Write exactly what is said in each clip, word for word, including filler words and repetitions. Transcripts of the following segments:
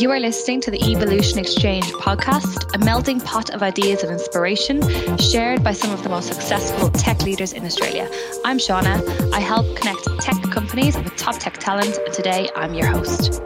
You are listening to the Evolution Exchange podcast, a melting pot of ideas and inspiration shared by some of the most successful tech leaders in Australia. I'm Shauna. I help connect tech companies with top tech talent, and today I'm your host.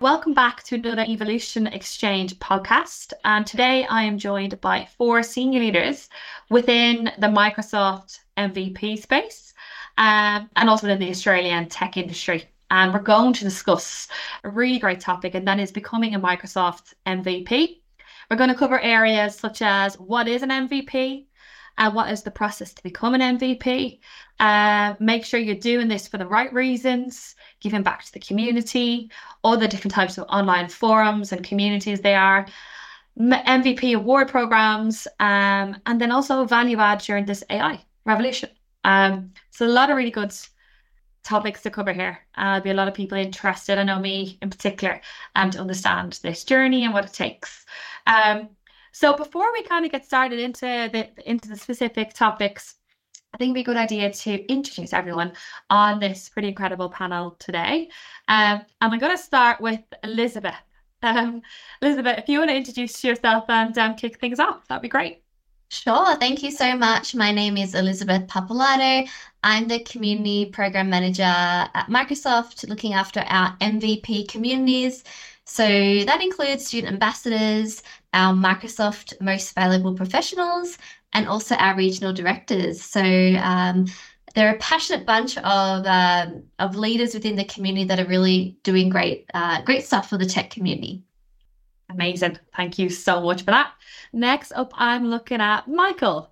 Welcome back to another Evolution Exchange podcast, and today I am joined by four senior leaders within the Microsoft M V P space um, and also within the Australian tech industry. And we're going to discuss a really great topic, and that is becoming a Microsoft M V P. We're going to cover areas such as what is an M V P and what is the process to become an M V P. Uh, make sure you're doing this for the right reasons, giving back to the community, all the different types of online forums and communities they are, M V P award programs, um, and then also value add during this A I revolution. Um, so a lot of really good topics to cover here. Uh, there'll be a lot of people interested, I know me in particular, um, to understand this journey and what it takes. Um, so before we kind of get started into the into the specific topics, I think it'd be a good idea to introduce everyone on this pretty incredible panel today. Um, and I'm going to start with Elizabeth. Um, Elizabeth, if you want to introduce yourself and um, kick things off, that'd be great. Sure. Thank you so much. My name is Elizabeth Pappalardo. I'm the Community Program Manager at Microsoft, looking after our M V P communities. So that includes student ambassadors, our Microsoft Most Valuable Professionals, and also our regional directors. So um, they're a passionate bunch of um, of leaders within the community that are really doing great, uh, great stuff for the tech community. Amazing. Thank you so much for that. Next up, I'm looking at Michael.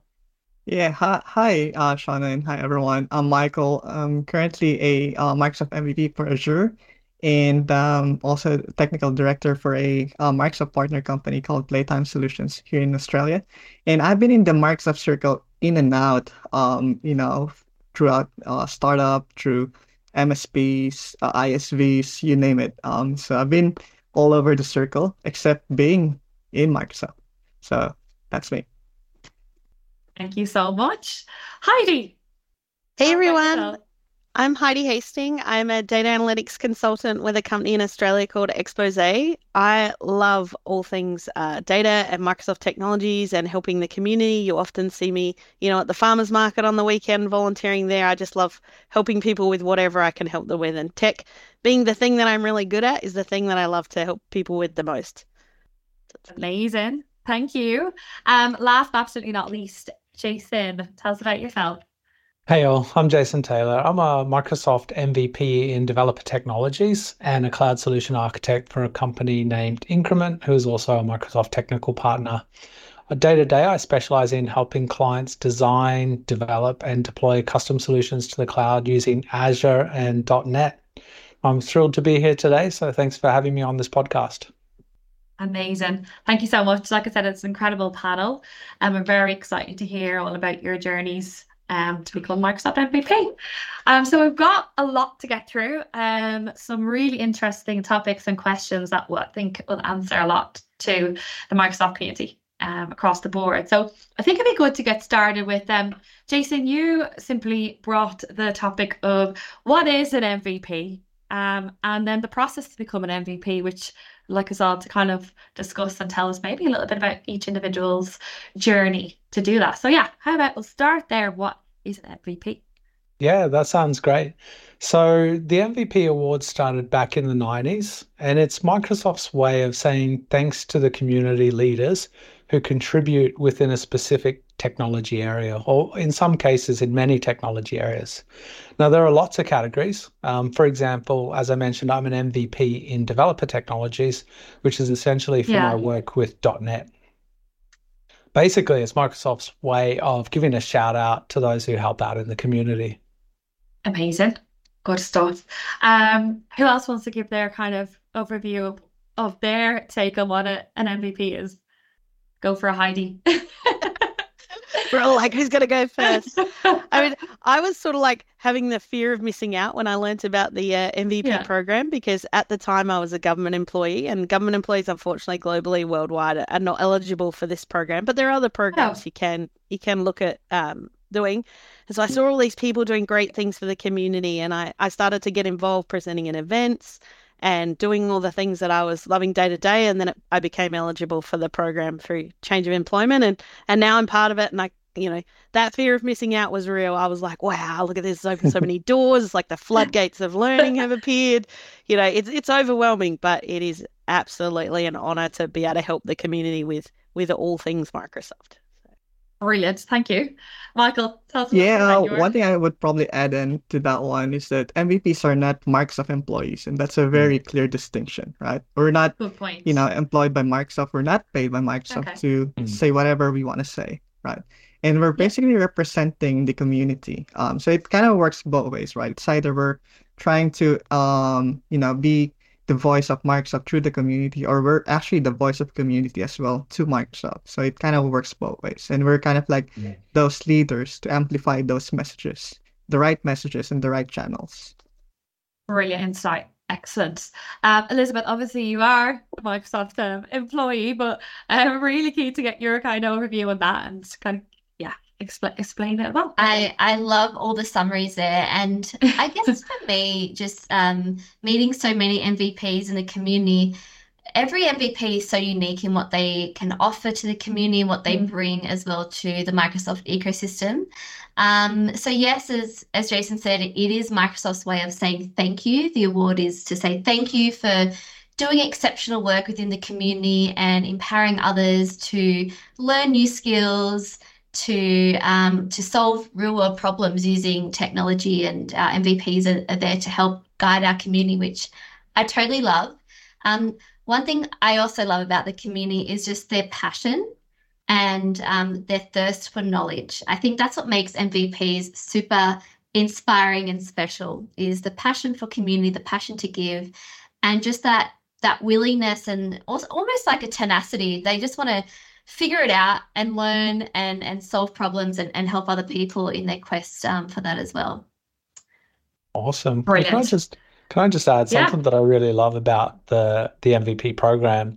Yeah. Hi, hi uh, Shauna, and hi, everyone. I'm Michael. I'm currently a uh, Microsoft M V P for Azure, and um, also technical director for a uh, Microsoft partner company called Playtime Solutions here in Australia. And I've been in the Microsoft circle in and out, um, you know, throughout uh, startup, through M S Ps, uh, I S Vs, you name it. Um, so I've been all over the circle, except being in Microsoft. So that's me. Thank you so much. Heidi. Hey, everyone. I'm Heidi Hastings. I'm a data analytics consultant with a company in Australia called Expose. I love all things uh, data and Microsoft technologies and helping the community. You often see me, you know, at the farmers market on the weekend volunteering there. I just love helping people with whatever I can help them with. And tech being the thing that I'm really good at is the thing that I love to help people with the most. Amazing. Thank you. Um, last but absolutely not least, Jason, tell us about yourself. Hey all, I'm Jason Taylor. I'm a Microsoft M V P in developer technologies and a cloud solution architect for a company named Increment, who is also a Microsoft technical partner. Day to day, I specialize in helping clients design, develop, and deploy custom solutions to the cloud using Azure and dot net. I'm thrilled to be here today, so thanks for having me on this podcast. Amazing. Thank you so much. Like I said, it's an incredible panel, and we're very excited to hear all about your journeys Um, to become Microsoft M V P. Um, so we've got a lot to get through, um, some really interesting topics and questions that I think will answer a lot to the Microsoft community um, across the board. So I think it'd be good to get started with, um, Jason, you simply brought the topic of what is an M V P um, and then the process to become an M V P, which I'd like us all to kind of discuss and tell us maybe a little bit about each individual's journey to do that. So yeah, how about we'll start there. What is an M V P? Yeah, that sounds great. So the M V P award started back in the nineties, and it's Microsoft's way of saying thanks to the community leaders who contribute within a specific technology area, or in some cases in many technology areas. Now, there are lots of categories. Um, for example, as I mentioned, I'm an M V P in developer technologies, which is essentially for yeah. my work with dot net. Basically, it's Microsoft's way of giving a shout out to those who help out in the community. Amazing. Good stuff. Um, who else wants to give their kind of overview of, of their take on what a, an M V P is? Go for a Heidi. We're all like, who's going to go first? I mean, I was sort of like having the fear of missing out when I learnt about the uh, M V P yeah. program, because at the time I was a government employee, and government employees, unfortunately, globally, worldwide, are not eligible for this program. But there are other programs oh. you can you can look at um, doing. And so I saw all these people doing great things for the community, and I, I started to get involved presenting in events and doing all the things that I was loving day to day. And then it, I became eligible for the program through change of employment. And, and now I'm part of it. And I, you know, that fear of missing out was real. I was like, wow, look at this. It's opened so many doors. It's like the floodgates of learning have appeared. You know, it's, it's overwhelming, but it is absolutely an honor to be able to help the community with, with all things Microsoft. Brilliant. Thank you. Michael, tell us. Yeah, uh, one thing I would probably add in to that one is that M V Ps are not Microsoft employees, and that's a very mm-hmm. clear distinction, right? We're not, you know, employed by Microsoft. We're not paid by Microsoft okay. to mm-hmm. say whatever we want to say, right? And we're basically representing the community. Um, so it kind of works both ways, right? It's either we're trying to, um, you know, be the voice of Microsoft through the community, or we're actually the voice of community as well to Microsoft. So it kind of works both ways. And we're kind of like yeah. those leaders to amplify those messages, the right messages in the right channels. Brilliant insight. Excellent. Um, Elizabeth, obviously you are a Microsoft um, employee, but I'm really keen to get your kind of overview on that and kind of, yeah, expl- explain it well. I, I love all the summaries there. And I guess for me, just um, meeting so many M V Ps in the community, every M V P is so unique in what they can offer to the community and what they bring as well to the Microsoft ecosystem. Um, so yes, as, as Jason said, it is Microsoft's way of saying thank you. The award is to say thank you for doing exceptional work within the community and empowering others to learn new skills, to um, to solve real-world problems using technology, and our M V Ps are, are there to help guide our community, which I totally love. Um, one thing I also love about the community is just their passion and um, their thirst for knowledge. I think that's what makes M V Ps super inspiring and special, is the passion for community, the passion to give, and just that that willingness and also almost like a tenacity. They just want to figure it out and learn and, and solve problems and, and help other people in their quest um, for that as well. Awesome. Brilliant. Can I just, can I just add something yeah. that I really love about the, the M V P program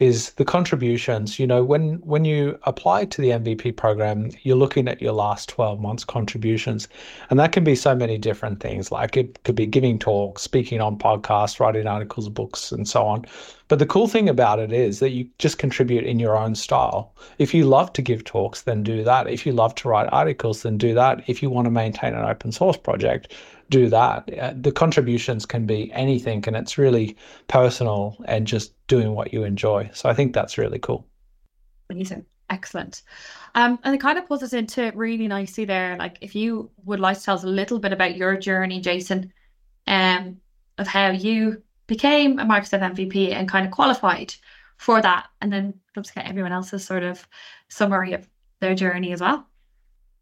is the contributions. You know, when when you apply to the M V P program, you're looking at your last twelve months contributions, and that can be so many different things. Like it could be giving talks, speaking on podcasts, writing articles, books, and so on. But the cool thing about it is that you just contribute in your own style. If you love to give talks, then do that. If you love to write articles, then do that. If you want to maintain an open source project, do that. Uh, the contributions can be anything, and it's really personal and just doing what you enjoy. So I think that's really cool. Amazing. Excellent. Um, and it kind of pulls us into it really nicely there. Like if you would like to tell us a little bit about your journey, Jason, um, of how you became a Microsoft M V P and kind of qualified for that. And then let's get everyone else's sort of summary of their journey as well.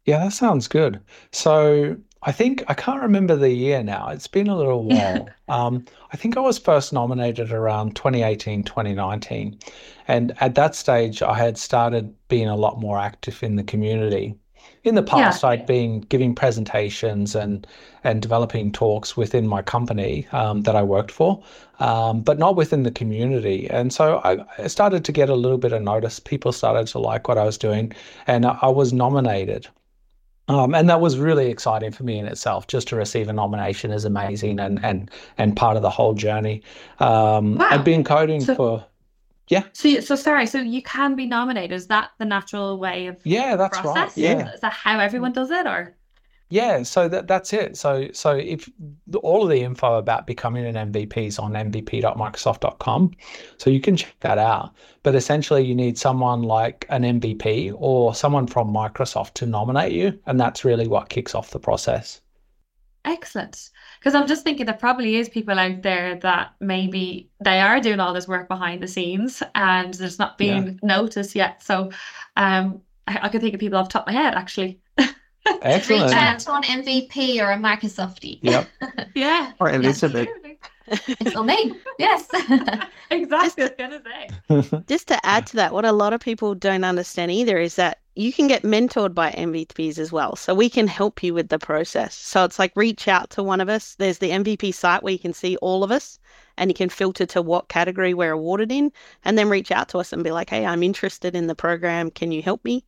Yeah, that sounds good. So I think, I can't remember the year now. It's been a little while. um, I think I was first nominated around twenty eighteen, twenty nineteen. And at that stage, I had started being a lot more active in the community. In the past, yeah. I'd been giving presentations and, and developing talks within my company um, that I worked for, um, but not within the community. And so I, I started to get a little bit of notice. People started to like what I was doing, and I, I was nominated. Um, and that was really exciting for me in itself. Just to receive a nomination is amazing and and and part of the whole journey. Um, wow. I've been coding so, for, yeah. So, so sorry, so you can be nominated. Is that the natural way of yeah, that's process? Right. Yeah. Is that how everyone does it, or? Yeah, so that that's it. So so if all of the info about becoming an M V P is on m v p dot microsoft dot com, so you can check that out. But essentially, you need someone like an M V P or someone from Microsoft to nominate you, and that's really what kicks off the process. Excellent. Because I'm just thinking there probably is people out there that maybe they are doing all this work behind the scenes and there's not being yeah. noticed yet. So um, I, I can think of people off the top of my head, actually. Excellent. Reach out to an M V P or a Microsoftie. Yep. yeah. Or Elizabeth. It's all me. Yes. Exactly. Just, I was gonna say. Just to add to that, what a lot of people don't understand either is that you can get mentored by M V Ps as well. So we can help you with the process. So it's like reach out to one of us. There's the M V P site where you can see all of us and you can filter to what category we're awarded in, and then reach out to us and be like, hey, I'm interested in the program. Can you help me?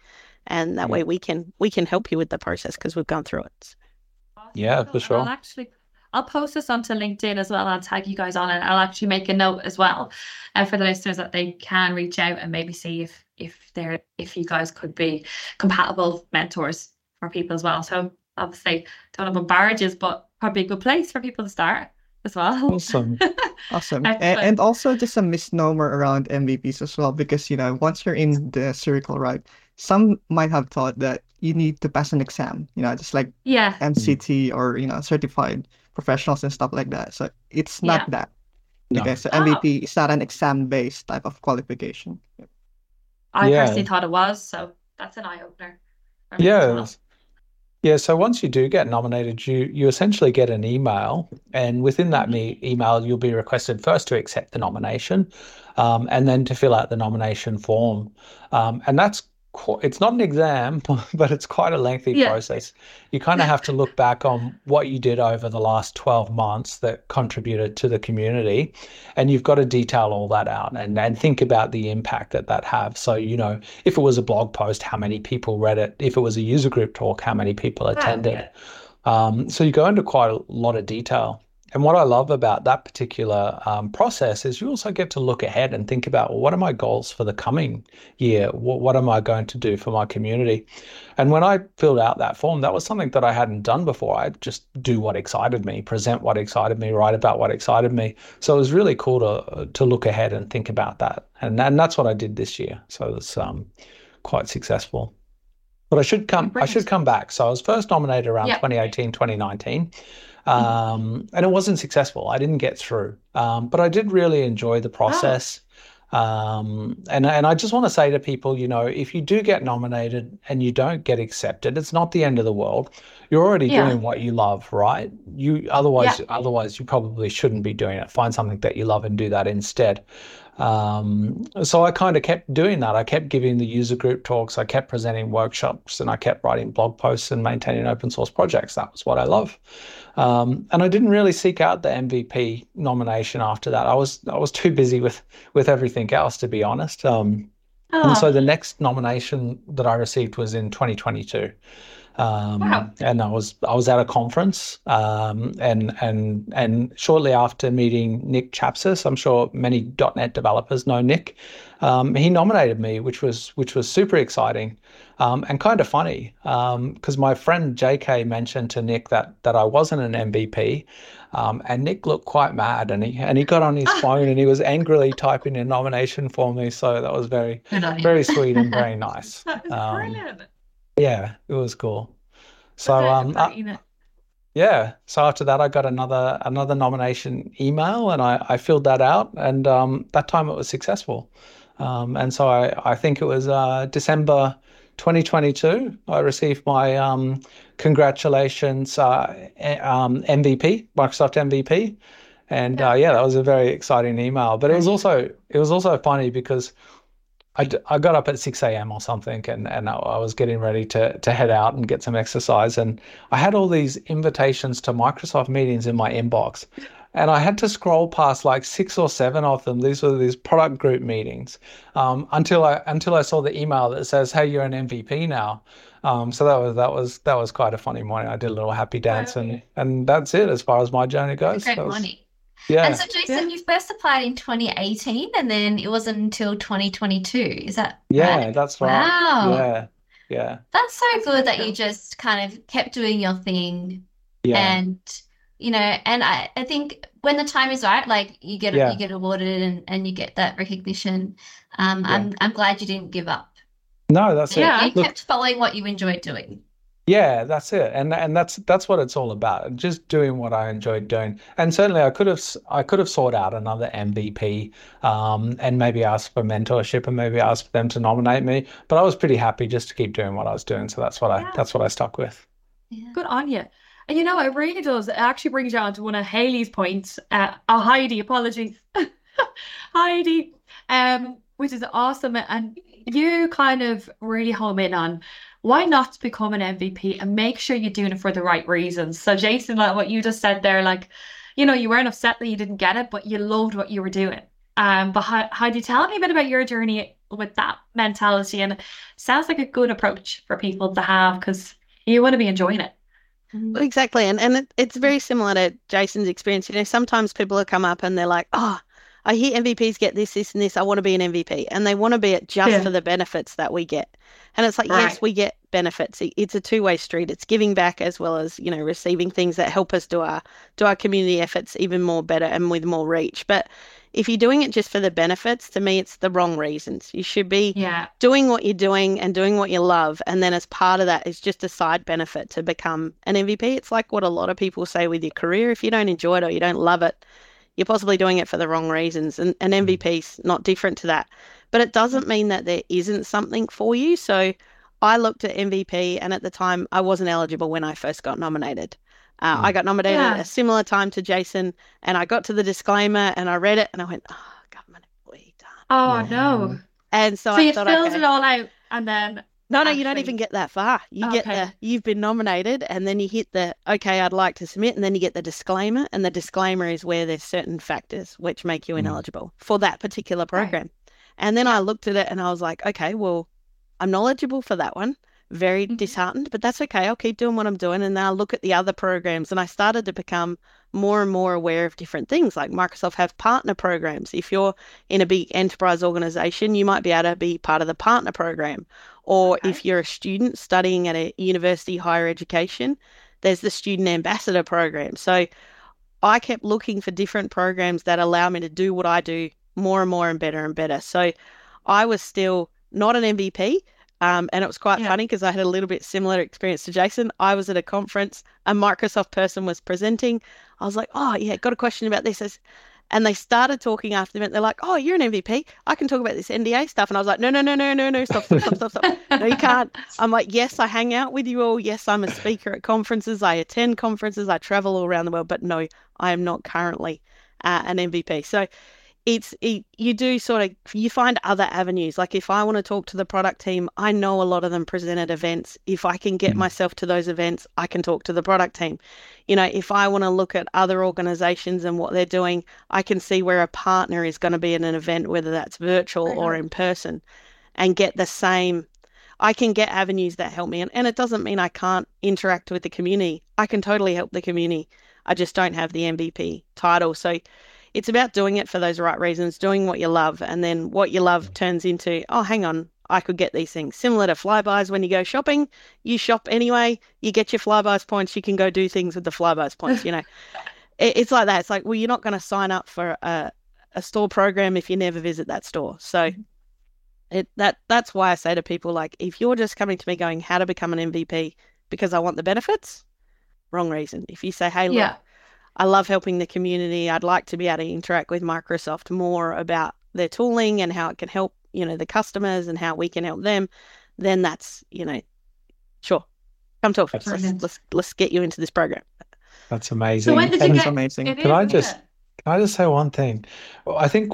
And that yeah. way we can we can help you with the process because we've gone through it. Awesome. Yeah, for sure. I'll actually, I'll post this onto LinkedIn as well. I'll tag you guys on, and I'll actually make a note as well uh, for the listeners that they can reach out and maybe see if if they're if you guys could be compatible mentors for people as well. So obviously don't have a barrages, but probably a good place for people to start as well. Awesome. Awesome. and, and also just a misnomer around M V Ps as well, because, you know, once you're in the circle, right, some might have thought that you need to pass an exam, you know, just like yeah. M C T or, you know, certified professionals and stuff like that. So it's not yeah. that. No. Okay, so M V P oh. is not an exam-based type of qualification. Yep. I yeah. personally thought it was, so that's an eye-opener. Yeah. Well. Yeah, so once you do get nominated, you you essentially get an email, and within that me- email, you'll be requested first to accept the nomination, um, and then to fill out the nomination form. Um, and that's It's not an exam, but it's quite a lengthy yeah. process. You kind of have to look back on what you did over the last twelve months that contributed to the community, and you've got to detail all that out and, and think about the impact that that have. So, you know, if it was a blog post, how many people read it? If it was a user group talk, how many people attended? Um, so you go into quite a lot of detail. And what I love about that particular um, process is you also get to look ahead and think about, well, what are my goals for the coming year? What, what am I going to do for my community? And when I filled out that form, that was something that I hadn't done before. I just do what excited me, present what excited me, write about what excited me. So it was really cool to to look ahead and think about that. And, and that's what I did this year. So it's um, quite successful. But I should come Brilliant. I should come back. So I was first nominated around yep. twenty eighteen, twenty nineteen. Um, and it wasn't successful. I didn't get through, um, but I did really enjoy the process. Wow. Um, and, and I just want to say to people, you know, if you do get nominated and you don't get accepted, it's not the end of the world. You're already yeah. doing what you love, right? You otherwise, yeah. otherwise you probably shouldn't be doing it. Find something that you love and do that instead. Um, so I kind of kept doing that. I kept giving the user group talks. I kept presenting workshops, and I kept writing blog posts and maintaining open source projects. That was what I love. Um, and I didn't really seek out the M V P nomination after that. I was, I was too busy with, with everything else, to be honest. Um, oh. And so the next nomination that I received was in twenty twenty-two. Um, wow. And I was I was at a conference, um, and and and shortly after meeting Nick Chapsas, I'm sure many .dot net developers know Nick. Um, he nominated me, which was which was super exciting, um, and kind of funny, because um, my friend J K mentioned to Nick that that I wasn't an M V P, um, and Nick looked quite mad, and he and he got on his phone and he was angrily typing a nomination for me. So that was very very sweet and very nice. That was um, brilliant. Yeah, it was cool. So um, I, yeah. So after that, I got another another nomination email, and I, I filled that out, and um, that time it was successful. Um, and so I, I think it was uh, December twenty twenty-two. I received my um, congratulations uh, um, M V P, Microsoft M V P, and yeah. Uh, yeah, that was a very exciting email. But it was also it was also funny because. I, d- I got up at six a.m. or something, and, and I, I was getting ready to, to head out and get some exercise. And I had all these invitations to Microsoft meetings in my inbox. And I had to scroll past like six or seven of them. These were these product group meetings um, until I until I saw the email that says, hey, you're an M V P now. Um, so that was that was that was quite a funny morning. I did a little happy dance, wow. and, and that's it as far as my journey goes. Great morning. Yeah. And so, Jason, yeah. you first applied in twenty eighteen, and then it wasn't until twenty twenty-two. Is that yeah, right? Yeah, that's right. Wow. Yeah, yeah. That's so good that you just kind of kept doing your thing. Yeah. And, you know, and I, I think when the time is right, like you get yeah. you get awarded and, and you get that recognition. Um, yeah. I'm I'm glad you didn't give up. No, that's yeah. it. Yeah, you Look- kept following what you enjoyed doing. Yeah, that's it, and and that's that's what it's all about. Just doing what I enjoyed doing, and certainly I could have I could have sought out another M V P, um, and maybe asked for mentorship, and maybe asked them to nominate me. But I was pretty happy just to keep doing what I was doing, so that's what yeah. I that's what I stuck with. Yeah. Good on you, and you know it really does. It actually brings you on to one of Hayley's points. Uh, oh, Heidi, apologies, Heidi, um, which is awesome, and you kind of really home in on. Why not become an M V P and make sure you're doing it for the right reasons? So Jason, like what you just said there, like, you know, you weren't upset that you didn't get it, but you loved what you were doing. Um, but Heidi, tell me a bit about your journey with that mentality. And it sounds like a good approach for people to have because you want to be enjoying it. Exactly. And and it, it's very similar to Jason's experience. You know, sometimes people will come up and they're like, oh, I hear M V Ps get this, this, and this. I want to be an M V P. And they want to be it just yeah. for the benefits that we get. And it's like, right. yes, we get benefits. It's a two-way street. It's giving back as well as, you know, receiving things that help us do our do our community efforts even more better and with more reach. But if you're doing it just for the benefits, to me, it's the wrong reasons. You should be yeah. doing what you're doing and doing what you love. And then as part of that, it's just a side benefit to become an M V P. It's like what a lot of people say with your career. If you don't enjoy it or you don't love it, you're possibly doing it for the wrong reasons, and an M V P's not different to that. But it doesn't mean that there isn't something for you. So I looked at M V P, and at the time I wasn't eligible when I first got nominated. Uh, I got nominated yeah. at a similar time to Jason, and I got to the disclaimer and I read it and I went, oh, government employee, darn. Oh, yeah. no. And so, so I you thought, filled okay. it all out and then... No, no, actually... you don't even get that far. You oh, get okay. the, you've been nominated, and then you hit the, okay, I'd like to submit, and then you get the disclaimer, and the disclaimer is where there's certain factors which make you mm. ineligible for that particular program. Right. And then yeah. I looked at it and I was like, okay, well, I'm knowledgeable for that one. Very mm-hmm. disheartened, but that's okay. I'll keep doing what I'm doing. And then I'll look at the other programs. And I started to become more and more aware of different things. Like Microsoft have partner programs. If you're in a big enterprise organization, you might be able to be part of the partner program. Or okay. if you're a student studying at a university, higher education, there's the student ambassador program. So I kept looking for different programs that allow me to do what I do more and more and better and better. So I was still not an M V P, Um, and it was quite yeah. funny because I had a little bit similar experience to Jason. I was at a conference, a Microsoft person was presenting. I was like, oh, yeah, got a question about this. And they started talking after the event. They're like, oh, you're an M V P. I can talk about this N D A stuff. And I was like, no, no, no, no, no, no, stop, stop, stop, stop, stop. No, you can't. I'm like, yes, I hang out with you all. Yes, I'm a speaker at conferences. I attend conferences. I travel all around the world. But no, I am not currently uh, an M V P. So It's it, you do sort of, you find other avenues. Like if I want to talk to the product team, I know a lot of them present at events. If I can get mm. myself to those events, I can talk to the product team. You know, if I want to look at other organizations and what they're doing, I can see where a partner is going to be at an event, whether that's virtual right. or in person, and get the same. I can get avenues that help me. And, and it doesn't mean I can't interact with the community. I can totally help the community. I just don't have the M V P title. So it's about doing it for those right reasons, doing what you love, and then what you love turns into, oh, hang on, I could get these things. Similar to flybys when you go shopping, you shop anyway, you get your flybys points, you can go do things with the flybys points, you know. it, it's like that. It's like, well, you're not going to sign up for a, a store program if you never visit that store. So it that that's why I say to people, like, if you're just coming to me going, how to become an M V P because I want the benefits, wrong reason. If you say, hey, look, yeah. I love helping the community. I'd like to be able to interact with Microsoft more about their tooling and how it can help, you know, the customers and how we can help them. Then that's, you know, sure, come talk to us. Let's, let's, let's get you into this program. That's amazing. So when did you get, amazing. It is, can I just can I just say one thing? Well, I think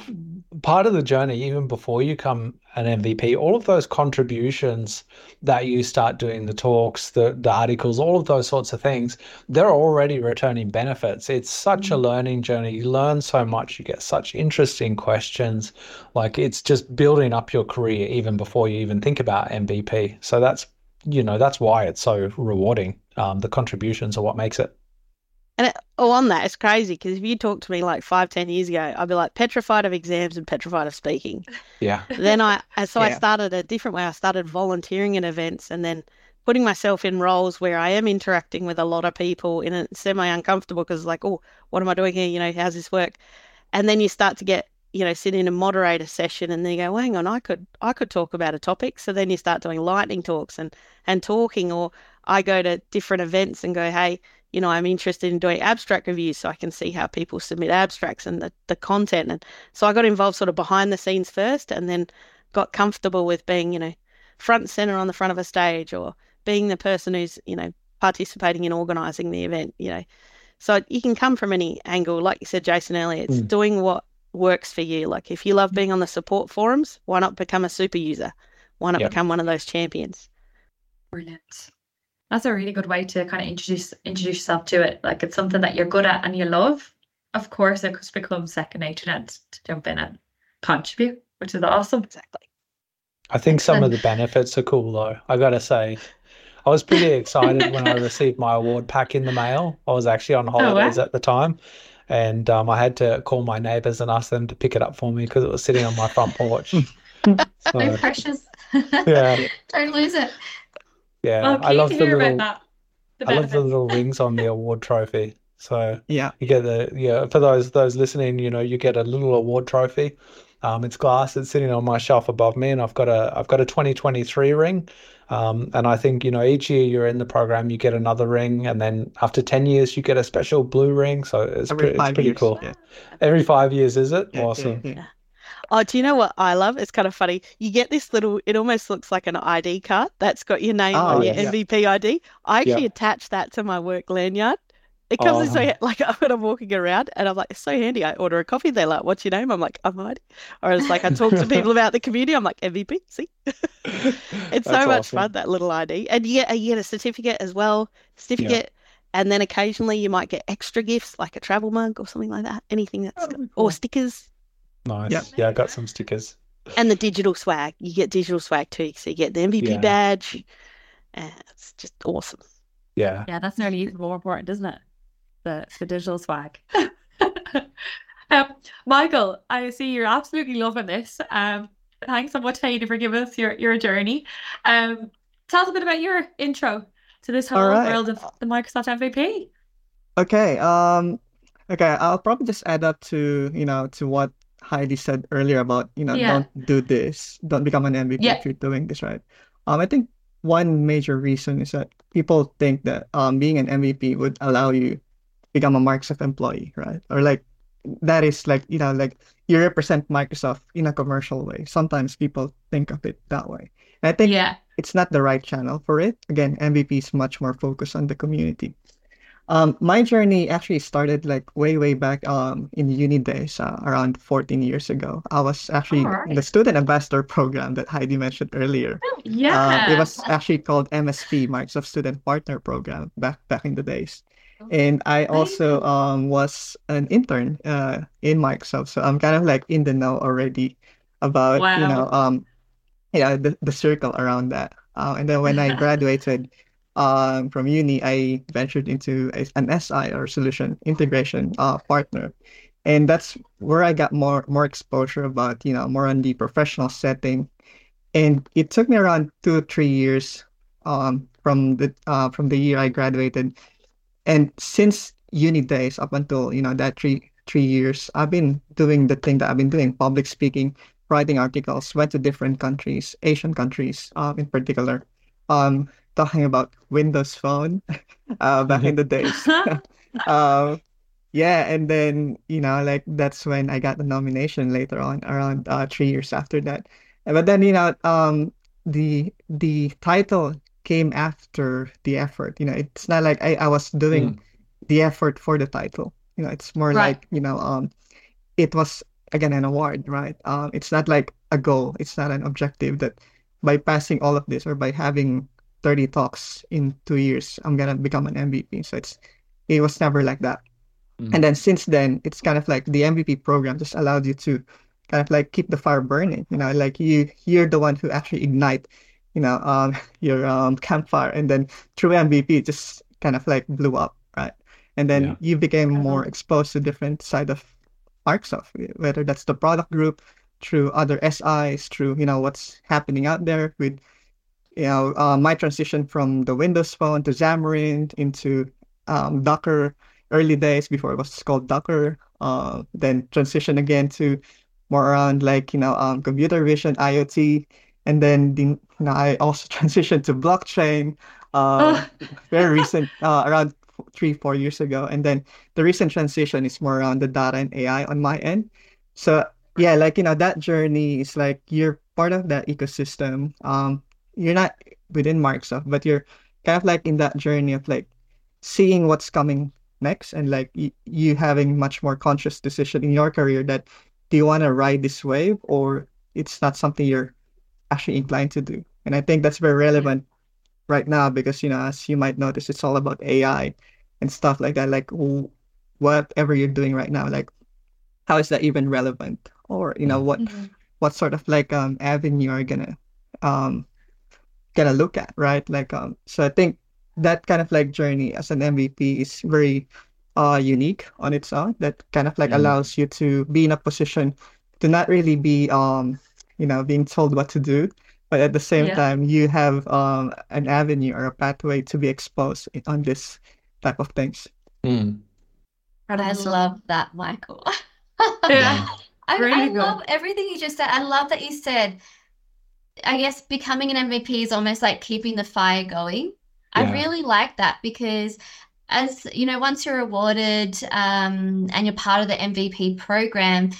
part of the journey, even before you become an M V P, all of those contributions that you start doing, the talks, the, the articles, all of those sorts of things, they're already returning benefits. It's such a learning journey. You learn so much. You get such interesting questions. Like, it's just building up your career even before you even think about M V P. So that's, you know, that's why it's so rewarding. Um, the contributions are what makes it. And it, oh, on that, it's crazy because if you talked to me like five, ten years ago, I'd be like petrified of exams and petrified of speaking. Yeah. Then I, so yeah. I started a different way. I started volunteering at events and then putting myself in roles where I am interacting with a lot of people in a semi-uncomfortable because like, oh, what am I doing here? You know, how's this work? And then you start to get, you know, sit in a moderator session and then you go, well, hang on, I could, I could talk about a topic. So then you start doing lightning talks and, and talking, or I go to different events and go, hey, you know, I'm interested in doing abstract reviews so I can see how people submit abstracts and the, the content. And so I got involved sort of behind the scenes first and then got comfortable with being, you know, front and center on the front of a stage or being the person who's, you know, participating in organizing the event, you know. So you can come from any angle. Like you said, Jason, earlier, it's mm. doing what works for you. Like if you love being on the support forums, why not become a super user? Why not yep. become one of those champions? Brilliant. That's a really good way to kind of introduce introduce yourself to it. Like it's something that you're good at and you love. Of course, it could become second nature and to jump in and contribute, which is awesome. Exactly. I think Excellent. Some of the benefits are cool, though. I got to say, I was pretty excited when I received my award pack in the mail. I was actually on holidays oh, wow. at the time, and um, I had to call my neighbours and ask them to pick it up for me because it was sitting on my front porch. So no precious. Yeah. Don't lose it. Yeah, oh, I love the little. That, the I love the little rings on the award trophy. So yeah, you get the yeah for those those listening, you know, you get a little award trophy. Um, it's glass. It's sitting on my shelf above me, and I've got a I've got a twenty twenty-three ring. Um, and I think, you know, each year you're in the program, you get another ring, and then after ten years, you get a special blue ring. So it's, pre- it's pretty years. cool. Yeah. Every five years, is it? Yeah, awesome. Yeah, yeah. Oh, do you know what I love? It's kind of funny. You get this little, it almost looks like an I D card that's got your name oh, on yeah, your yeah. M V P I D. I actually yeah. attach that to my work lanyard. It comes oh. in so, like, when I'm walking around and I'm like, it's so handy. I order a coffee. They're like, what's your name? I'm like, I'm Heidi. Or it's like, I talk to people about the community. I'm like, M V P, see? It's so much awesome. fun, that little I D. And you get, you get a certificate as well, certificate. Yeah. And then occasionally you might get extra gifts, like a travel mug or something like that. Anything that's, oh, or stickers. Nice. Yep. Yeah, I got some stickers. And the digital swag. You get digital swag too. So you get the M V P yeah. badge. And it's just awesome. Yeah. Yeah, that's nearly usable report, doesn't it? The, the digital swag. um, Michael, I see you're absolutely loving this. Um, thanks so much, Heidi, for giving us your, your journey. Um, tell us a bit about your intro to this whole right. world of the Microsoft M V P. Okay. Um, okay. I'll probably just add up to, you know, to what Heidi said earlier about, you know, yeah. don't do this. Don't become an M V P yeah. if you're doing this, right? Um, I think one major reason is that people think that um, being an M V P would allow you become a Microsoft employee, right? Or like, that is like, you know, like you represent Microsoft in a commercial way. Sometimes people think of it that way. And I think yeah. it's not the right channel for it. Again, M V P is much more focused on the community. Um, my journey actually started like way, way back um, in uni days, uh, around fourteen years ago. I was actually right. in the student ambassador program that Heidi mentioned earlier. Oh, yeah. Uh, it was actually called M S P, Microsoft Student Partner Program, back back in the days. And I also um, was an intern uh, in Microsoft, so I'm kind of like in the know already about wow. you know um, you know the, the circle around that. Uh, and then when I graduated um, from uni, I ventured into a, an S I or solution integration uh, partner, and that's where I got more more exposure about you know more on the professional setting. And it took me around two or three years um, from the uh, from the year I graduated. And since uni days up until, you know, that three three years, I've been doing the thing that I've been doing, public speaking, writing articles, went to different countries, Asian countries uh, in particular, um, talking about Windows Phone uh, back in the days. uh, yeah, and then, you know, like that's when I got the nomination later on, around uh, three years after that. But then, you know, um, the the title came after the effort. You know, it's not like I, I was doing mm. the effort for the title. You know, it's more right. like, you know, um, it was, again, an award, right? Um, it's not like a goal. It's not an objective that by passing all of this or by having thirty talks in two years, I'm going to become an M V P. So it's it was never like that. Mm. And then since then, it's kind of like the M V P program just allowed you to kind of like keep the fire burning. You know, like you, you're the one who actually ignite you know, um, your um, campfire, and then through M V P, just kind of like blew up, right? And then yeah. you became more exposed to different side of Microsoft, whether that's the product group, through other S Is, through, you know, what's happening out there with, you know, uh, my transition from the Windows Phone to Xamarin into um, Docker, early days before it was called Docker, uh, then transition again to more around like, you know, um, computer vision, IoT. And then the, you know, I also transitioned to blockchain uh, oh. very recent, uh, around three, four years ago. And then the recent transition is more around the data and A I on my end. So yeah, like, you know, that journey is like you're part of that ecosystem. Um, you're not within Microsoft, but you're kind of like in that journey of like seeing what's coming next and like y- you having much more conscious decision in your career that do you want to ride this wave or it's not something you're actually inclined to do. And I think that's very relevant right now because, you know, as you might notice, it's all about A I and stuff like that. Like whatever you're doing right now, like how is that even relevant? Or, you know, what mm-hmm. what sort of like um avenue are you gonna um gonna look at, right? Like, um, so I think that kind of like journey as an M V P is very uh unique on its own. That kind of like mm-hmm. allows you to be in a position to not really be um you know being told what to do, but at the same yeah. time you have um an avenue or a pathway to be exposed on this type of things. Mm. And I love that, Michael. Yeah. I, really I love everything you just said. I love that you said, I guess becoming an M V P is almost like keeping the fire going. Yeah. I really like that because, as you know, once you're awarded um, and you're part of the M V P program,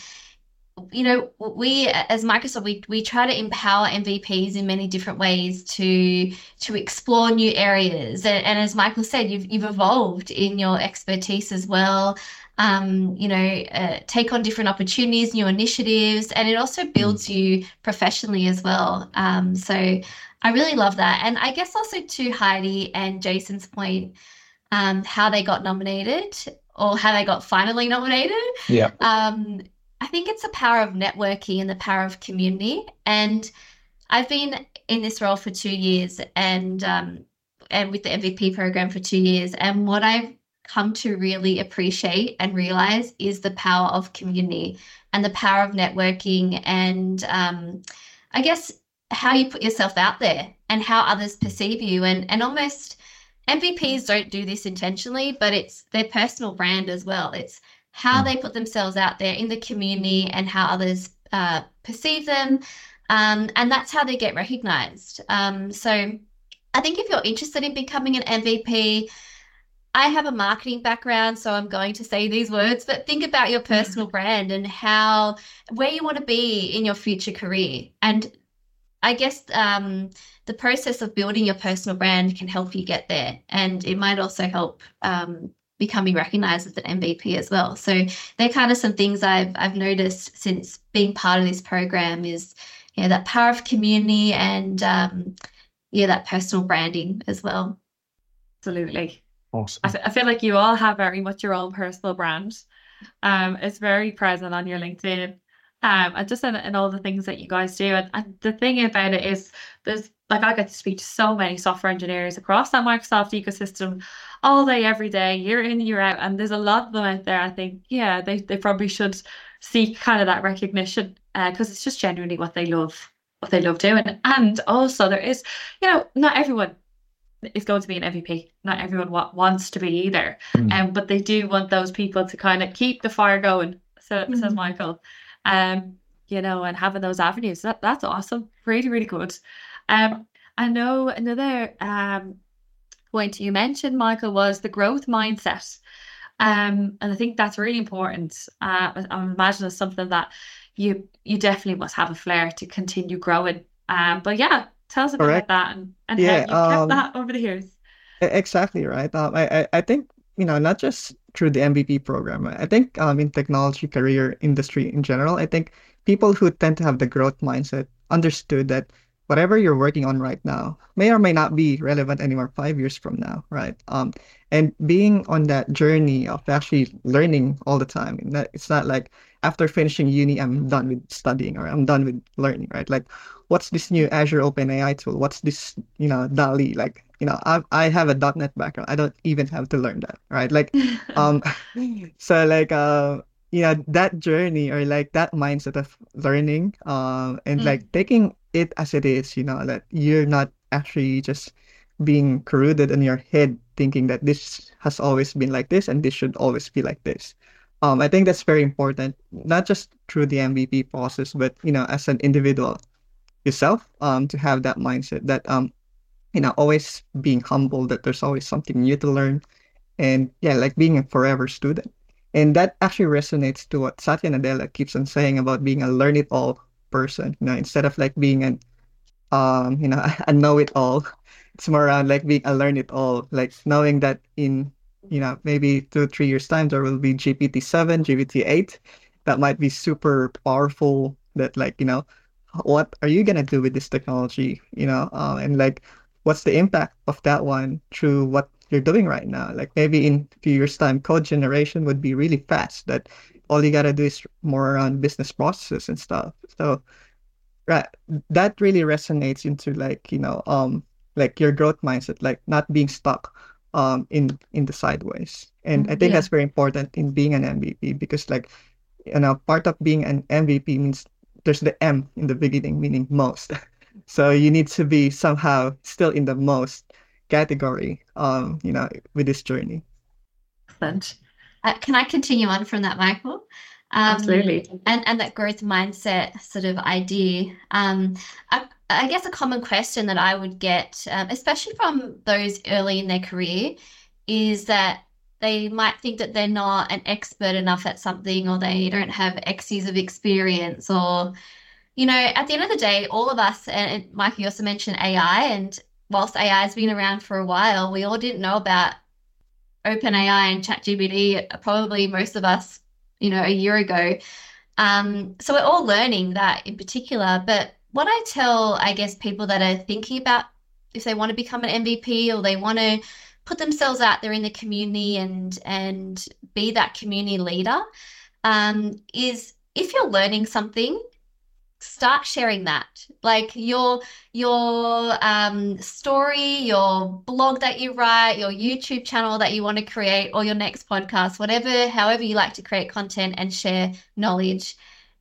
you know, we as Microsoft, we we try to empower M V Ps in many different ways to to explore new areas. And, and as Michael said, you've you've evolved in your expertise as well. Um, you know, uh, take on different opportunities, new initiatives, and it also builds you professionally as well. Um, so I really love that. And I guess also to Heidi and Jason's point, um, how they got nominated or how they got finally nominated. Yeah. Um, I think it's the power of networking and the power of community. And I've been in this role for two years and um, and with the M V P program for two years. And what I've come to really appreciate and realize is the power of community and the power of networking and um, I guess how you put yourself out there and how others perceive you. And and almost M V Ps don't do this intentionally, but it's their personal brand as well. It's how they put themselves out there in the community and how others uh, perceive them. Um, and that's how they get recognized. Um, so I think if you're interested in becoming an M V P, I have a marketing background, so I'm going to say these words, but think about your personal brand and how, where you want to be in your future career. And I guess um, the process of building your personal brand can help you get there. And it might also help um, becoming recognized as an M V P as well. So they're kind of some things I've I've noticed since being part of this program is, you know, that power of community and, um, yeah, that personal branding as well. Absolutely. Awesome. I, th- I feel like you all have very much your own personal brand. Um, it's very present on your LinkedIn, um, and just in, in all the things that you guys do. And, and the thing about it is, there's like I get to speak to so many software engineers across that Microsoft ecosystem, all day, every day, year in, year out. And there's a lot of them out there. I think, yeah, they they probably should seek kind of that recognition because uh, it's just genuinely what they love, what they love doing. And also, there is, you know, not everyone is going to be an M V P. Not everyone wa- wants to be either, mm. um, but they do want those people to kind of keep the fire going. So mm. says Michael, um, you know, and having those avenues, that, that's awesome, really, really good. Um, I know another um point you mentioned, Michael, was the growth mindset, um, and I think that's really important. Uh, I imagine it's something that you you definitely must have a flair to continue growing. Um, but yeah. Tell us about Correct. that and, and yeah, how you um, kept that over the years. Exactly, right? Um, I, I think, you know, not just through the M V P program, I think um, in technology, career, industry in general, I think people who tend to have the growth mindset understood that whatever you're working on right now may or may not be relevant anymore five years from now, right? Um, and being on that journey of actually learning all the time, it's not like after finishing uni, I'm done with studying or I'm done with learning, right? Like, what's this new Azure OpenAI tool? What's this, you know, D A L L-E? Like, you know, I I have a .NET background. I don't even have to learn that, right? Like, um, so like, uh, you know, that journey or like that mindset of learning, um, and mm. like taking it as it is, you know, that you're not actually just being corroded in your head thinking that this has always been like this and this should always be like this. Um, I think that's very important, not just through the M V P process, but, you know, as an individual yourself, um, to have that mindset that, um, you know, always being humble, that there's always something new to learn and, yeah, like being a forever student. And that actually resonates to what Satya Nadella keeps on saying about being a learn-it-all person, you know, instead of like being an, um, you know, a know-it-all. It's more around like being a learn-it-all, like knowing that in, you know, maybe two, three years time, there will be G P T seven, G P T eight. That might be super powerful that like, you know, what are you going to do with this technology, you know, uh, and like, what's the impact of that one through what you're doing right now? Like maybe in a few years time, code generation would be really fast, that all you got to do is more around business processes and stuff. So right, that really resonates into like, you know, um, like your growth mindset, like not being stuck um, in, in the sideways. And I think yeah. that's very important in being an M V P, because like, you know, part of being an M V P means there's the M in the beginning, meaning most. So you need to be somehow still in the most category, um, you know, with this journey. Excellent. Uh, can I continue on from that, Michael? Um, Absolutely. And, and that growth mindset sort of idea. Um, I, I guess a common question that I would get, um, especially from those early in their career, is that they might think that they're not an expert enough at something, or they don't have X years of experience, or, you know, at the end of the day, all of us, and Michael, you also mentioned A I, and whilst A I has been around for a while, we all didn't know about OpenAI and ChatGPT, probably most of us, you know, a year ago. Um, so we're all learning that in particular. But what I tell, I guess, people that are thinking about if they want to become an M V P, or they want to put themselves out there in the community and and be that community leader, um, is if you're learning something, start sharing that. Like your your um, story, your blog that you write, your YouTube channel that you want to create, or your next podcast, whatever, however you like to create content and share knowledge.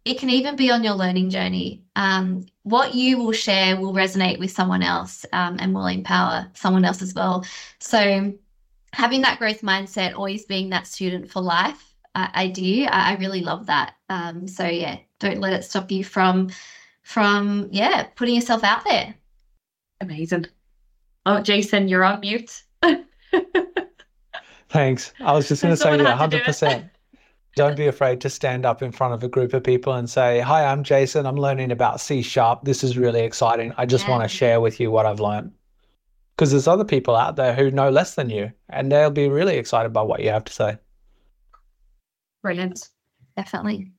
It can even be on your learning journey. Um, what you will share will resonate with someone else, um, and will empower someone else as well. So having that growth mindset, always being that student for life uh, idea, I, I really love that. Um, so yeah, don't let it stop you from, from yeah, putting yourself out there. Amazing. Oh, Jason, you're on mute. Thanks. I was just going to say, yeah, one hundred percent. Do Don't be afraid to stand up in front of a group of people and say, hi, I'm Jason. I'm learning about C sharp. This is really exciting. I just yeah. want to share with you what I've learned. Because there's other people out there who know less than you, and they'll be really excited by what you have to say. Brilliant. Definitely.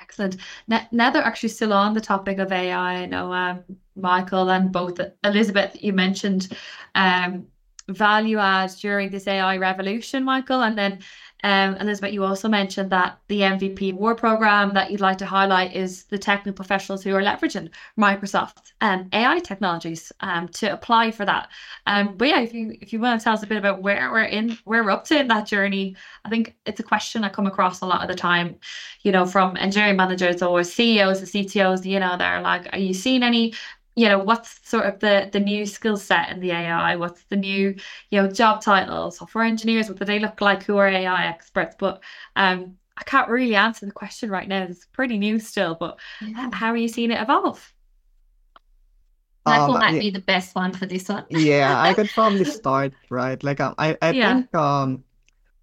Excellent. Now, now they're actually still on the topic of A I. I know um, Michael and both Elizabeth, you mentioned um, value add during this A I revolution, Michael, and then Um, Elizabeth, you also mentioned that the M V P award program that you'd like to highlight is the technical professionals who are leveraging Microsoft um, A I technologies um, to apply for that. Um, but yeah, if you if you want to tell us a bit about where we're in, where we're up to in that journey, I think it's a question I come across a lot of the time, you know, from engineering managers or C E Os and C T Os, you know, they're like, are you seeing any, you know, what's sort of the, the new skill set in the A I? What's the new, you know, job titles? Software engineers, what do they look like? Who are A I experts? But um, I can't really answer the question right now. It's pretty new still, but yeah. how are you seeing it evolve? Michael um, might yeah. be the best one for this one. Yeah, I could probably start, right? Like, um, I, I yeah. think, um,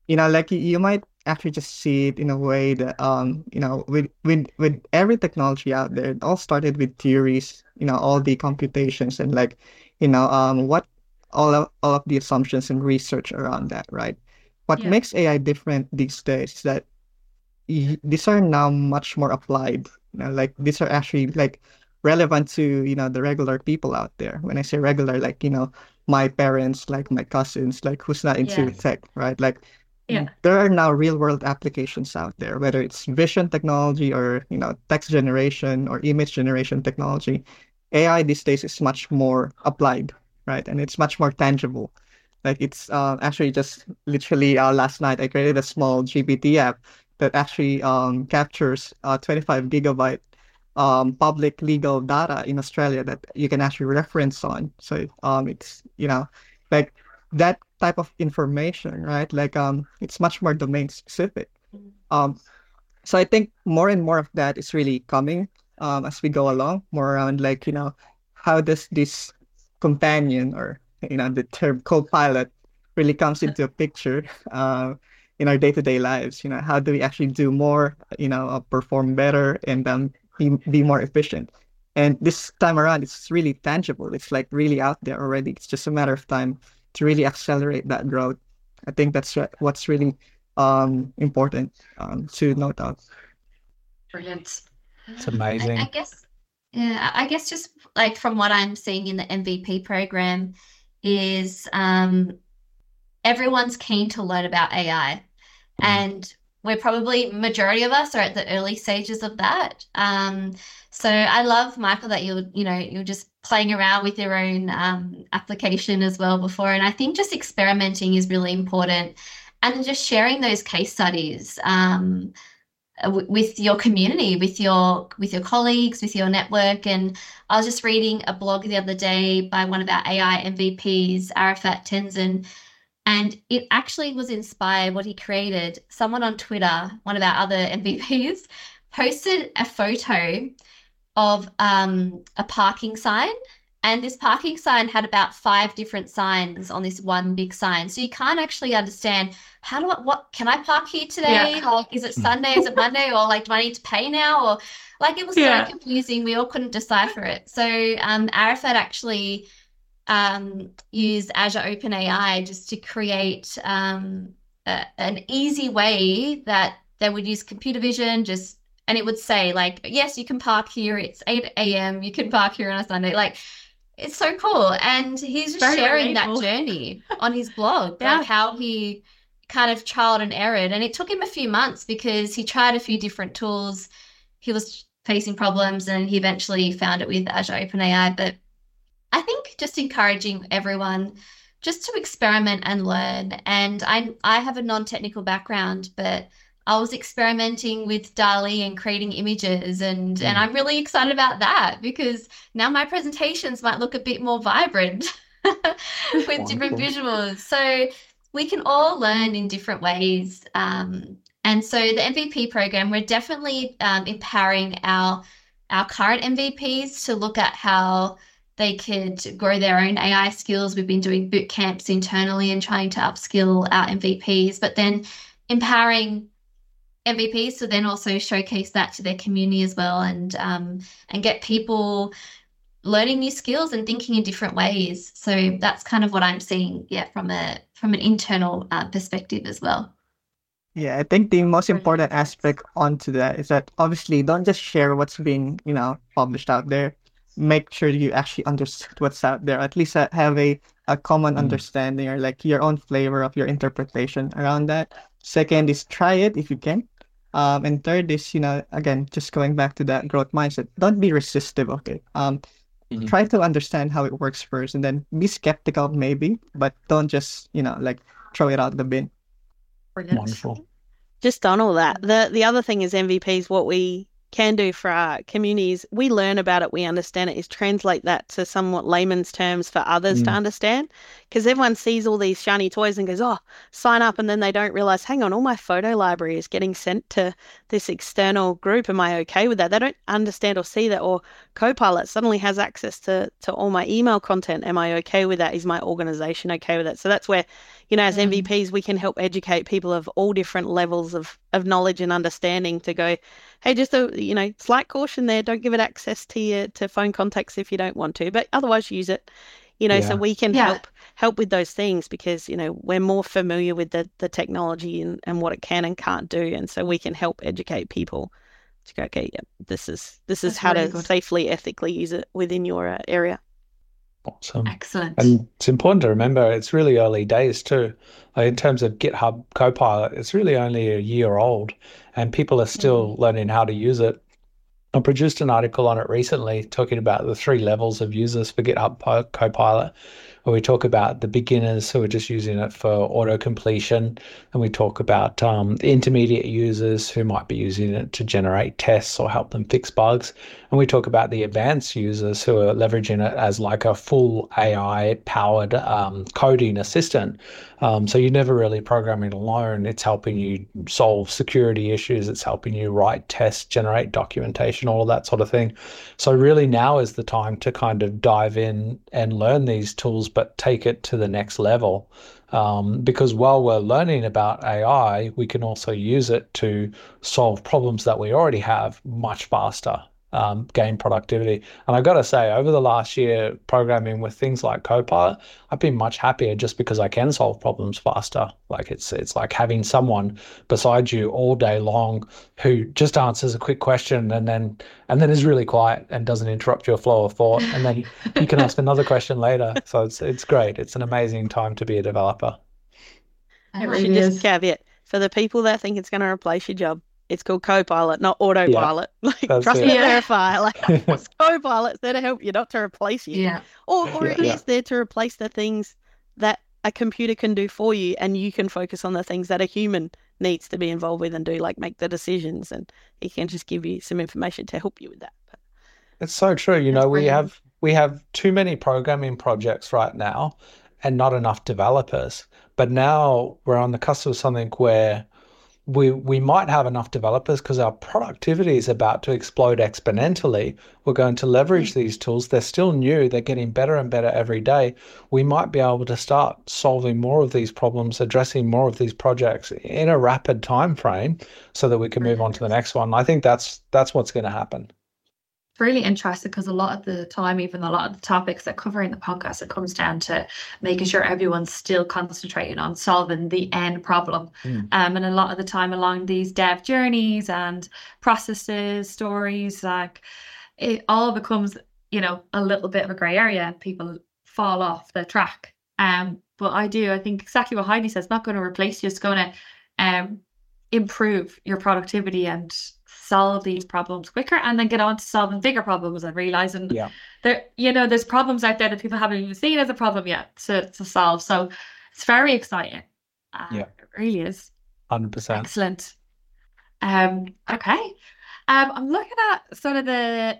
you know, like you might actually just see it in a way that, um, you know, with, with, with every technology out there, it all started with theories, you know, all the computations and like, you know, um, what all of, all of the assumptions and research around that, right? What yeah. makes A I different these days is that y- these are now much more applied, you know, like these are actually like relevant to, you know, the regular people out there. When I say regular, like, you know, my parents, like my cousins, like who's not into yeah. tech, right? Like, yeah. there are now real world applications out there, whether it's vision technology or, you know, text generation or image generation technology. A I these days is much more applied, right? And it's much more tangible. Like it's uh, actually just literally uh, last night, I created a small G P T app that actually um, captures uh, twenty-five gigabyte um, public legal data in Australia that you can actually reference on. So um, it's, you know, like that type of information, right? Like um, it's much more domain specific. Um, so I think more and more of that is really coming um, as we go along, more around like, you know, how does this companion or, you know, the term co-pilot really comes into a picture uh, in our day-to-day lives? You know, how do we actually do more, you know, uh, perform better and um, be, be more efficient? And this time around, it's really tangible. It's like really out there already. It's just a matter of time to really accelerate that growth. I think that's what's really um, important um, to note out. Brilliant. It's amazing. I, I guess, yeah, I guess just like from what I'm seeing in the M V P program is um, everyone's keen to learn about A I. Mm. And we're probably, majority of us are at the early stages of that. Um, so I love, Michael, that you're, you know, you're just playing around with your own um, application as well before. And I think just experimenting is really important, and just sharing those case studies um, w- with your community, with your with your colleagues, with your network. And I was just reading a blog the other day by one of our A I M V Ps, Arafat Tenzin, and it actually was inspired what he created. Someone on Twitter, one of our other M V Ps, posted a photo of um, a parking sign. And this parking sign had about five different signs on this one big sign. So you can't actually understand, how do I, what, can I park here today? Yeah. Or is it Sunday, is it Monday? Or like, do I need to pay now? Or like, it was yeah. so confusing. We all couldn't decipher it. So um, Arafat actually um, used Azure OpenAI just to create um, a, an easy way that they would use computer vision, just, and it would say like, yes, you can park here. It's eight a.m. You can park here on a Sunday. Like, it's so cool. And he's just sharing that journey on his blog, yeah. like how he kind of trialed and errored. And it took him a few months because he tried a few different tools. He was facing problems, and he eventually found it with Azure OpenAI. But I think just encouraging everyone just to experiment and learn. And I I have a non-technical background, but I was experimenting with DALL-E and creating images, and, mm. and I'm really excited about that, because now my presentations might look a bit more vibrant with wonderful. different visuals. So we can all learn in different ways. Um, and so the M V P program, we're definitely um, empowering our, our current M V Ps to look at how they could grow their own A I skills. We've been doing boot camps internally and trying to upskill our M V Ps, but then empowering M V Ps to then also showcase that to their community as well, and um, and get people learning new skills and thinking in different ways. So that's kind of what I'm seeing, yeah, from a from an internal uh, perspective as well. Yeah, I think the most important aspect onto that is that obviously don't just share what's being, you know, published out there. Make sure you actually understand what's out there. At least have a, a common mm. understanding, or like your own flavor of your interpretation around that. Second is try it if you can. Um, and third is, you know, again, just going back to that growth mindset, don't be resistive, okay? Um, mm-hmm. Try to understand how it works first, and then be skeptical maybe, but don't just, you know, like throw it out the bin. Brilliant. Wonderful. Just on all that, the the other thing is M V Ps, what we can do for our communities, we learn about it, we understand it, is translate that to somewhat layman's terms for others mm. to understand, because everyone sees all these shiny toys and goes, oh, sign up, and then they don't realise, hang on, all my photo library is getting sent to this external group, am I okay with that? They don't understand or see that, or Copilot suddenly has access to, to all my email content, am I okay with that? Is my organisation okay with that? So that's where, you know, as mm. M V Ps, we can help educate people of all different levels of, of knowledge and understanding to go, hey, just a, you know, slight caution there. Don't give it access to your, to phone contacts if you don't want to, but otherwise use it, you know, yeah. so we can yeah. help help with those things, because, you know, we're more familiar with the, the technology and, and what it can and can't do. And so we can help educate people to go, okay, yeah, this is, this is That's how really to good. safely, ethically use it within your uh, area. Awesome. Excellent. And it's important to remember it's really early days too. Like in terms of GitHub Copilot, it's really only a year old, and people are still mm-hmm. learning how to use it. I produced an article on it recently talking about the three levels of users for GitHub Copilot, where we talk about the beginners who are just using it for auto completion, and we talk about um, the intermediate users who might be using it to generate tests or help them fix bugs, and we talk about the advanced users who are leveraging it as like a full A I-powered um, coding assistant. Um, so you're never really programming alone. It's helping you solve security issues. It's helping you write tests, generate documentation, all of that sort of thing. So really now is the time to kind of dive in and learn these tools, but take it to the next level. Um, because while we're learning about A I, we can also use it to solve problems that we already have much faster, um, gain productivity. And I've got to say, over the last year, programming with things like Copilot, I've been much happier just because I can solve problems faster. Like it's it's like having someone beside you all day long who just answers a quick question and then and then is really quiet and doesn't interrupt your flow of thought, and then you can ask another question later. So it's it's great. It's an amazing time to be a developer. It really is. Just caveat. for the people that think it's going to replace your job. It's called Copilot, not autopilot. Yeah, like, trust it. me, verify. Like, it's Copilot's there to help you, not to replace you. Yeah. Or, or yeah, it yeah. is there to replace the things that a computer can do for you, and you can focus on the things that a human needs to be involved with and do, like make the decisions. And it can just give you some information to help you with that. But it's so true. You know, brilliant. we have we have too many programming projects right now, and not enough developers. But now we're on the cusp of something where we we might have enough developers because our productivity is about to explode exponentially. We're going to leverage these tools. They're still new. They're getting better and better every day. We might be able to start solving more of these problems, addressing more of these projects in a rapid time frame so that we can move on to the next one. I think that's that's what's going to happen. Really interesting, because a lot of the time, even a lot of the topics that cover in the podcast, it comes down to making sure everyone's still concentrating on solving the end problem. Mm. Um, and a lot of the time along these dev journeys and processes, stories, like it all becomes, you know, a little bit of a grey area, and people fall off the track. Um, but I do, I think exactly what Heidi says, not going to replace you, it's going to um, improve your productivity and solve these problems quicker, and then get on to solving bigger problems and realizing yeah. there, you know, there's problems out there that people haven't even seen as a problem yet to, to solve. So it's very exciting. Uh, yeah, it really is. one hundred percent. Excellent. Um, okay. Um, I'm looking at sort of the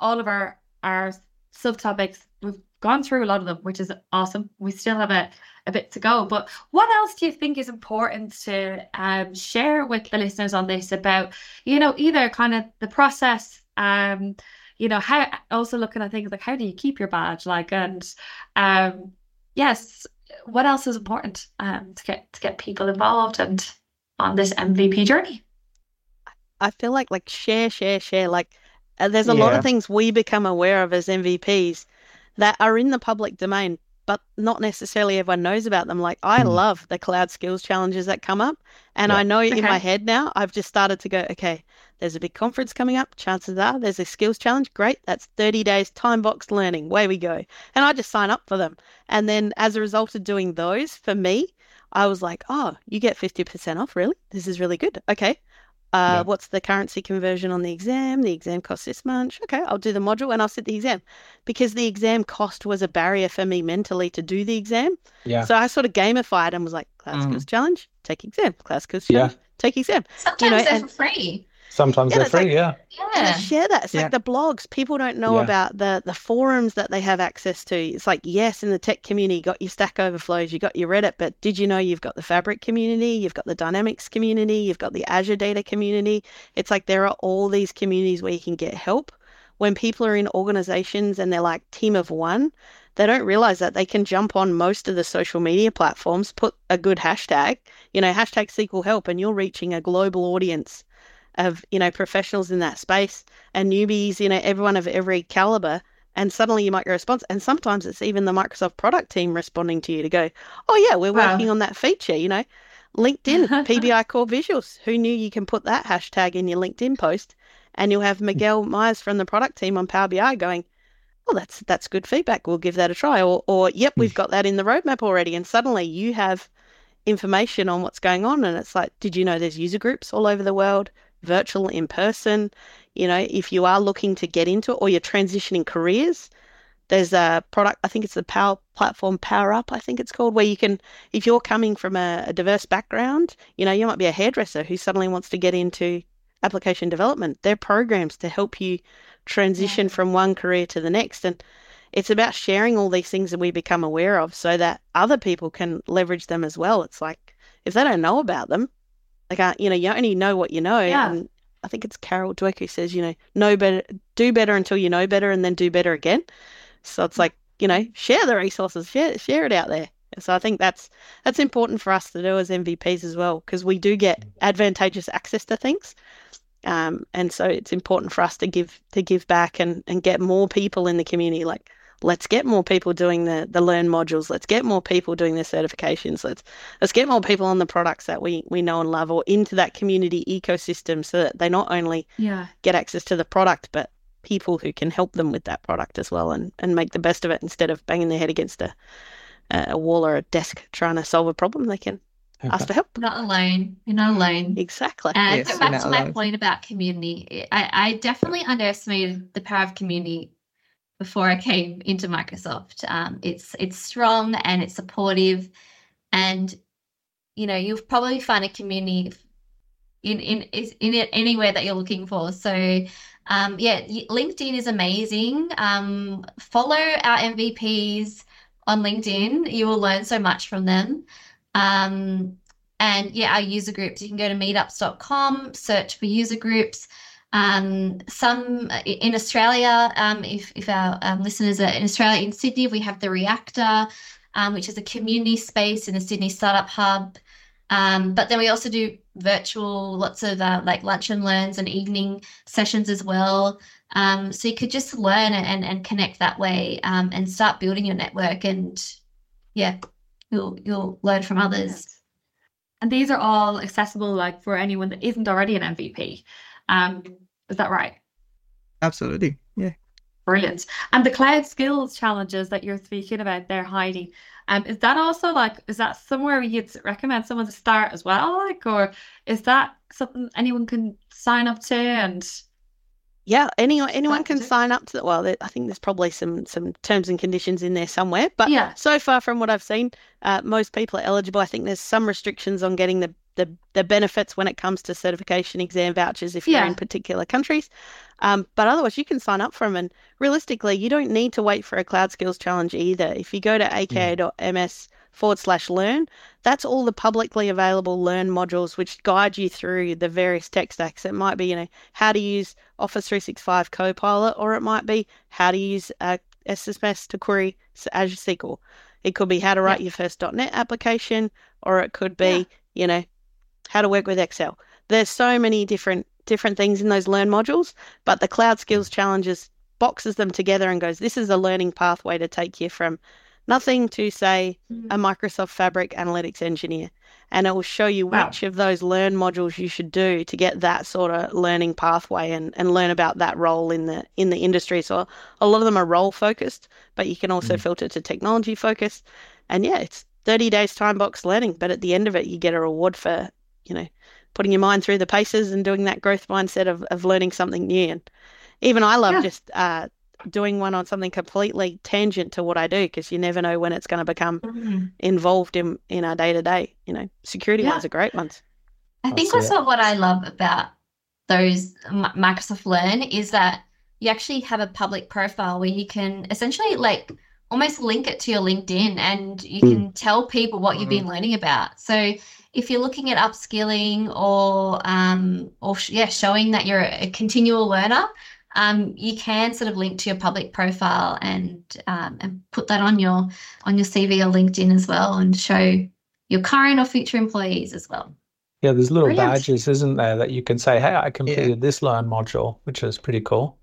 all of our our subtopics. We've gone through a lot of them, which is awesome. We still have a, a bit to go, but what else do you think is important to um, share with the listeners on this about, you know, either kind of the process, um, you know, how, also looking at things like how do you keep your badge, like, and um, yes, what else is important um, to get to get people involved and on this M V P journey? I feel like like share, share, share. Like uh, there's a yeah. lot of things we become aware of as M V Ps that are in the public domain, but not necessarily everyone knows about them. Like I mm. love the cloud skills challenges that come up. And yeah. I know okay. in my head now, I've just started to go, okay, there's a big conference coming up. Chances are there's a skills challenge. Great. That's thirty days time box learning. Way we go. And I just sign up for them. And then as a result of doing those, for me, I was like, oh, you get fifty percent off. Really? This is really good. Okay. Uh, yeah. What's the currency conversion on the exam? The exam costs this much. Okay, I'll do the module and I'll sit the exam, because the exam cost was a barrier for me mentally to do the exam. Yeah. So I sort of gamified and was like, class mm. skills challenge, take exam. Class skills challenge, yeah. take exam. Sometimes you know, they're and, for free. Sometimes yeah, they're free, like, yeah. yeah. Share that. It's yeah. like the blogs. People don't know yeah. about the the forums that they have access to. It's like, yes, in the tech community, you got your Stack Overflows, you got your Reddit, but did you know you've got the Fabric community, you've got the Dynamics community, you've got the Azure data community. It's like there are all these communities where you can get help. When people are in organizations and they're like team of one, they don't realize that they can jump on most of the social media platforms, put a good hashtag, you know, hashtag S Q L help, and you're reaching a global audience of, you know, professionals in that space and newbies, you know, everyone of every caliber. And suddenly you might get a response. And sometimes it's even the Microsoft product team responding to you to go, oh yeah, we're wow. working on that feature, you know, LinkedIn, P B I Core Visuals. Who knew you can put that hashtag in your LinkedIn post, and you'll have Miguel Myers from the product team on Power B I going, oh, that's, that's good feedback. We'll give that a try. Or, or yep, we've got that in the roadmap already. And suddenly you have information on what's going on. And it's like, did you know there's user groups all over the world? Virtual, in person, you know, if you are looking to get into it or you're transitioning careers, there's a product, I think it's the Power Platform Power Up, I think it's called, where you can, if you're coming from a, a diverse background, you know, you might be a hairdresser who suddenly wants to get into application development. There are programs to help you transition yeah. from one career to the next. And it's about sharing all these things that we become aware of so that other people can leverage them as well. It's like, if they don't know about them, like, you know, you only know what you know. Yeah. And I think it's Carol Dweck who says, you know, know better, do better until you know better, and then do better again. So it's like, you know, share the resources, share, share it out there. So I think that's that's important for us to do as M V Ps as well, because we do get advantageous access to things. Um, and so it's important for us to give to give back and, and get more people in the community. Like, let's get more people doing the, the learn modules. Let's get more people doing their certifications. Let's let's get more people on the products that we, we know and love, or into that community ecosystem, so that they not only yeah. get access to the product, but people who can help them with that product as well, and, and make the best of it instead of banging their head against a, a wall or a desk trying to solve a problem. They can ask for help. Not alone. You're not alone. Exactly. And yes, back to my alone. point about community, I, I definitely underestimated the power of community before I came into Microsoft. Um, it's it's strong and it's supportive, and you know you'll probably find a community in in in it anywhere that you're looking for. So. Um, yeah, LinkedIn is amazing. Um, follow our M V Ps on LinkedIn. You will learn so much from them. Um, and, yeah, our user groups. You can go to meetups dot com, search for user groups. Um, some in Australia, um, if, if our um, listeners are in Australia, in Sydney, we have the Reactor, um, which is a community space in the Sydney Startup Hub. Um, but then we also do virtual, lots of uh, like lunch and learns and evening sessions as well. Um, so you could just learn and, and connect that way, um, and start building your network, and yeah, you'll, you'll learn from others. And these are all accessible, like for anyone that isn't already an M V P. Um, is that right? Absolutely. Yeah. Brilliant. And the cloud skills challenges that you're speaking about there, Heidi, um, is that also like, is that somewhere you'd recommend someone to start as well? Like, or is that something anyone can sign up to? And yeah, any, anyone can sign up to that. Well, I think there's probably some some terms and conditions in there somewhere, but yeah. So far from what I've seen, uh, most people are eligible. I think there's some restrictions on getting the The, the benefits when it comes to certification exam vouchers if yeah. you're in particular countries. Um, but otherwise, you can sign up for them. And realistically, you don't need to wait for a Cloud Skills Challenge either. If you go to aka.ms forward slash learn, that's all the publicly available Learn modules which guide you through the various tech stacks. It might be, you know, how to use Office three sixty-five Copilot, or it might be how to use uh, S S M S to query Azure S Q L. It could be how to write yeah. your first dot net application, or it could be, yeah. you know, how to work with Excel. There's so many different different things in those Learn modules, but the Cloud Skills Challenges boxes them together and goes, this is a learning pathway to take you from nothing to, say, mm-hmm. a Microsoft Fabric analytics engineer. And it will show you wow. which of those Learn modules you should do to get that sort of learning pathway and, and learn about that role in the in the industry. So a lot of them are role-focused, but you can also mm-hmm. filter to technology-focused. And, yeah, it's thirty days time box learning, but at the end of it, you get a reward for you know, putting your mind through the paces and doing that growth mindset of, of learning something new. And even I love yeah. just uh, doing one on something completely tangent to what I do, because you never know when it's going to become mm-hmm. involved in, in our day-to-day. You know, security yeah. ones are great ones. I think that's also what I love about those Microsoft Learn is that you actually have a public profile where you can essentially like almost link it to your LinkedIn, and you mm. can tell people what you've mm-hmm. been learning about. So if you're looking at upskilling or, um, or yeah, showing that you're a continual learner, um, you can sort of link to your public profile and um, and put that on your on your C V or LinkedIn as well, and show your current or future employees as well. Yeah, there's little Brilliant. badges, isn't there, that you can say, hey, I completed yeah. this Learn module, which is pretty cool.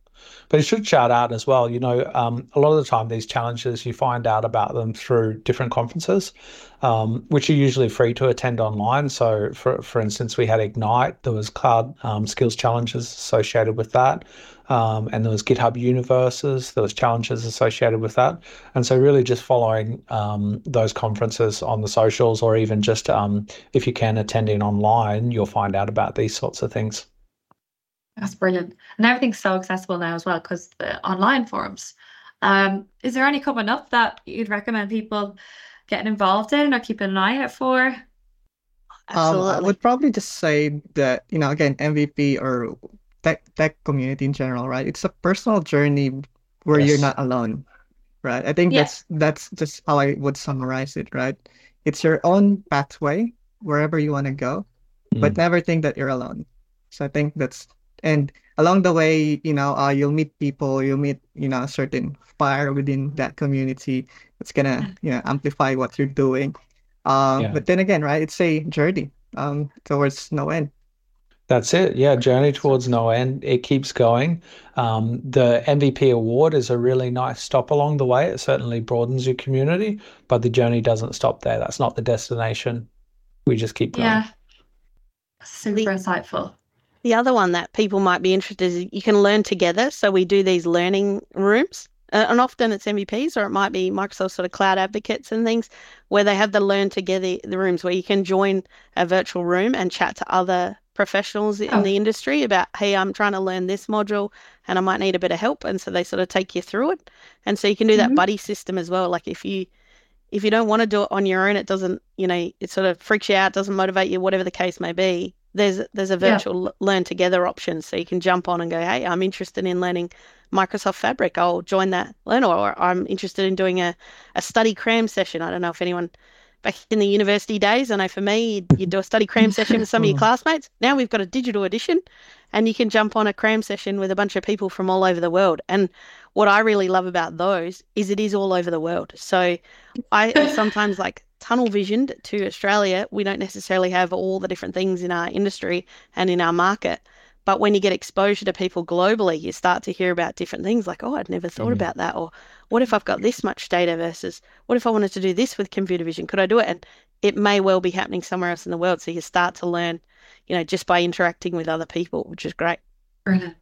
But it should shout out as well, you know, um, a lot of the time these challenges, you find out about them through different conferences, um, which are usually free to attend online. So, for for instance, we had Ignite, there was Cloud um, Skills Challenges associated with that, um, and there was GitHub Universes, there was challenges associated with that. And so really just following um, those conferences on the socials, or even just um, if you can attending online, you'll find out about these sorts of things. That's brilliant. And everything's so accessible now as well because the online forums. Um, is there any coming up that you'd recommend people getting involved in or keeping an eye out for? Absolutely. Um, I would probably just say that, you know, again, M V P or tech, tech community in general, right? It's a personal journey where yes. you're not alone, right? I think yes. that's that's just how I would summarize it, right? It's your own pathway, wherever you want to go, mm. but never think that you're alone. So I think that's... And along the way, you know, uh, you'll meet people, you'll meet, you know, a certain fire within that community that's going to, you know, amplify what you're doing. Um, yeah. But then again, right, it's a journey um, towards no end. That's it. Yeah, journey towards no end. It keeps going. Um, the M V P award is a really nice stop along the way. It certainly broadens your community, but the journey doesn't stop there. That's not the destination. We just keep going. Yeah, super insightful. The other one that people might be interested in is you can learn together. So we do these learning rooms and often it's M V Ps, or it might be Microsoft sort of cloud advocates and things, where they have the Learn Together the rooms where you can join a virtual room and chat to other professionals in oh. the industry about, hey, I'm trying to learn this module and I might need a bit of help. And so they sort of take you through it. And so you can do that mm-hmm. buddy system as well. Like if you if you don't want to do it on your own, it doesn't, you know, it sort of freaks you out, doesn't motivate you, whatever the case may be. There's there's a virtual yeah. Learn Together option. So you can jump on and go, hey, I'm interested in learning Microsoft Fabric. I'll join that Learn, or I'm interested in doing a, a study cram session. I don't know if anyone back in the university days, I know for me, you'd do a study cram session with some of your classmates. Now we've got a digital edition and you can jump on a cram session with a bunch of people from all over the world. And what I really love about those is it is all over the world. So I sometimes like tunnel visioned to Australia. We don't necessarily have all the different things in our industry and in our market. But when you get exposure to people globally, you start to hear about different things like, oh, I'd never thought mm. about that. Or what if I've got this much data versus what if I wanted to do this with computer vision? Could I do it? And it may well be happening somewhere else in the world. So you start to learn, you know, just by interacting with other people, which is great. Brilliant.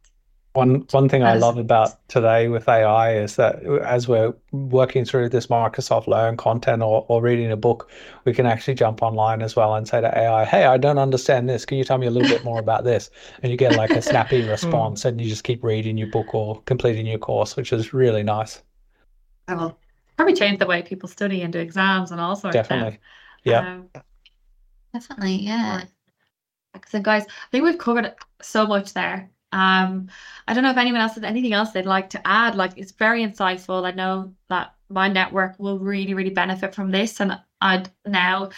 One, one thing I love about today with A I is that as we're working through this Microsoft Learn content or, or reading a book, we can actually jump online as well and say to A I, hey, I don't understand this. Can you tell me a little bit more about this? And you get like a snappy response and you just keep reading your book or completing your course, which is really nice. I will probably change the way people study and do exams and all sorts of things. Definitely. Yeah. Um, definitely. Yeah. Excellent, guys. I think we've covered so much there. Um, I don't know if anyone else has anything else they'd like to add. Like, it's very insightful. I know that my network will really, really benefit from this. And I'd now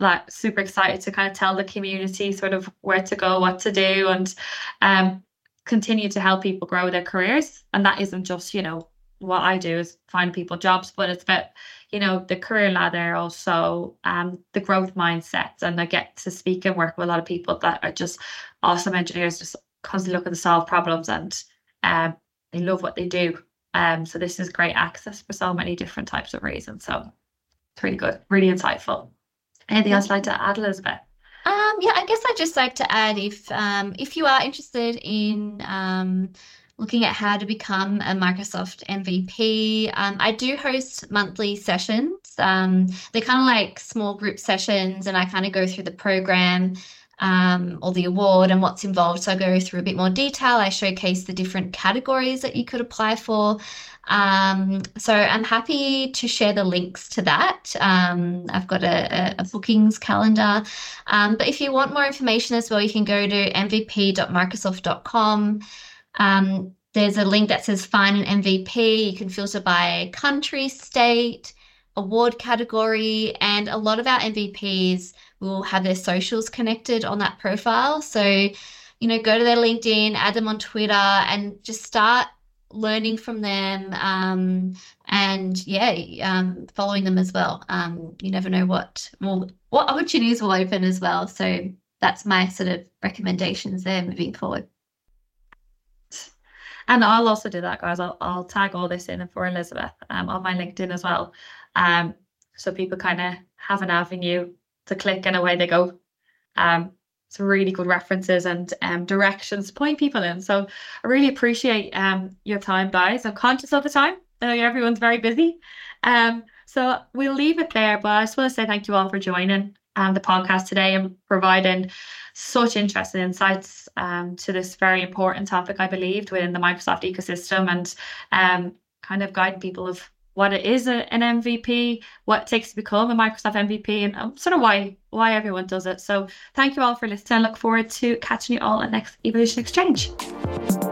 like super excited to kind of tell the community sort of where to go, what to do, and um, continue to help people grow their careers. And that isn't just, you know, what I do is find people jobs, but it's about, you know, the career ladder, also um, the growth mindsets. And I get to speak and work with a lot of people that are just awesome engineers, just constantly looking to solve problems, and um, they love what they do. Um, so this is great access for so many different types of reasons. So it's really good, really insightful. Anything else you'd like to add, Elizabeth? Um, yeah, I guess I'd just like to add, if um, if you are interested in um, looking at how to become a Microsoft M V P, um, I do host monthly sessions. Um, they're kind of like small group sessions, and I kind of go through the program Um, or the award and what's involved. So I go through a bit more detail. I showcase the different categories that you could apply for. Um, so I'm happy to share the links to that. Um, I've got a, a bookings calendar. Um, but if you want more information as well, you can go to m v p dot microsoft dot com. Um, there's a link that says find an M V P. You can filter by country, state, award category, and a lot of our M V Ps will have their socials connected on that profile. So, you know, go to their LinkedIn, add them on Twitter, and just start learning from them um, and, yeah, um, following them as well. Um, you never know what more, what opportunities will open as well. So that's my sort of recommendations there moving forward. And I'll also do that, guys. I'll, I'll tag all this in for Elizabeth um, on my LinkedIn as well. Um, so people kind of have an avenue to click and away they go. Um, some really good references and um, directions to point people in. So I really appreciate um, your time, guys. I'm conscious of the time. I know everyone's very busy. Um, so we'll leave it there. But I just want to say thank you all for joining um, the podcast today and providing such interesting insights um, to this very important topic, I believed, within the Microsoft ecosystem, and um, kind of guiding people of what it is a, an M V P, what it takes to become a Microsoft M V P, and um, sort of why why everyone does it. So thank you all for listening. I look forward to catching you all at next Evolution Exchange.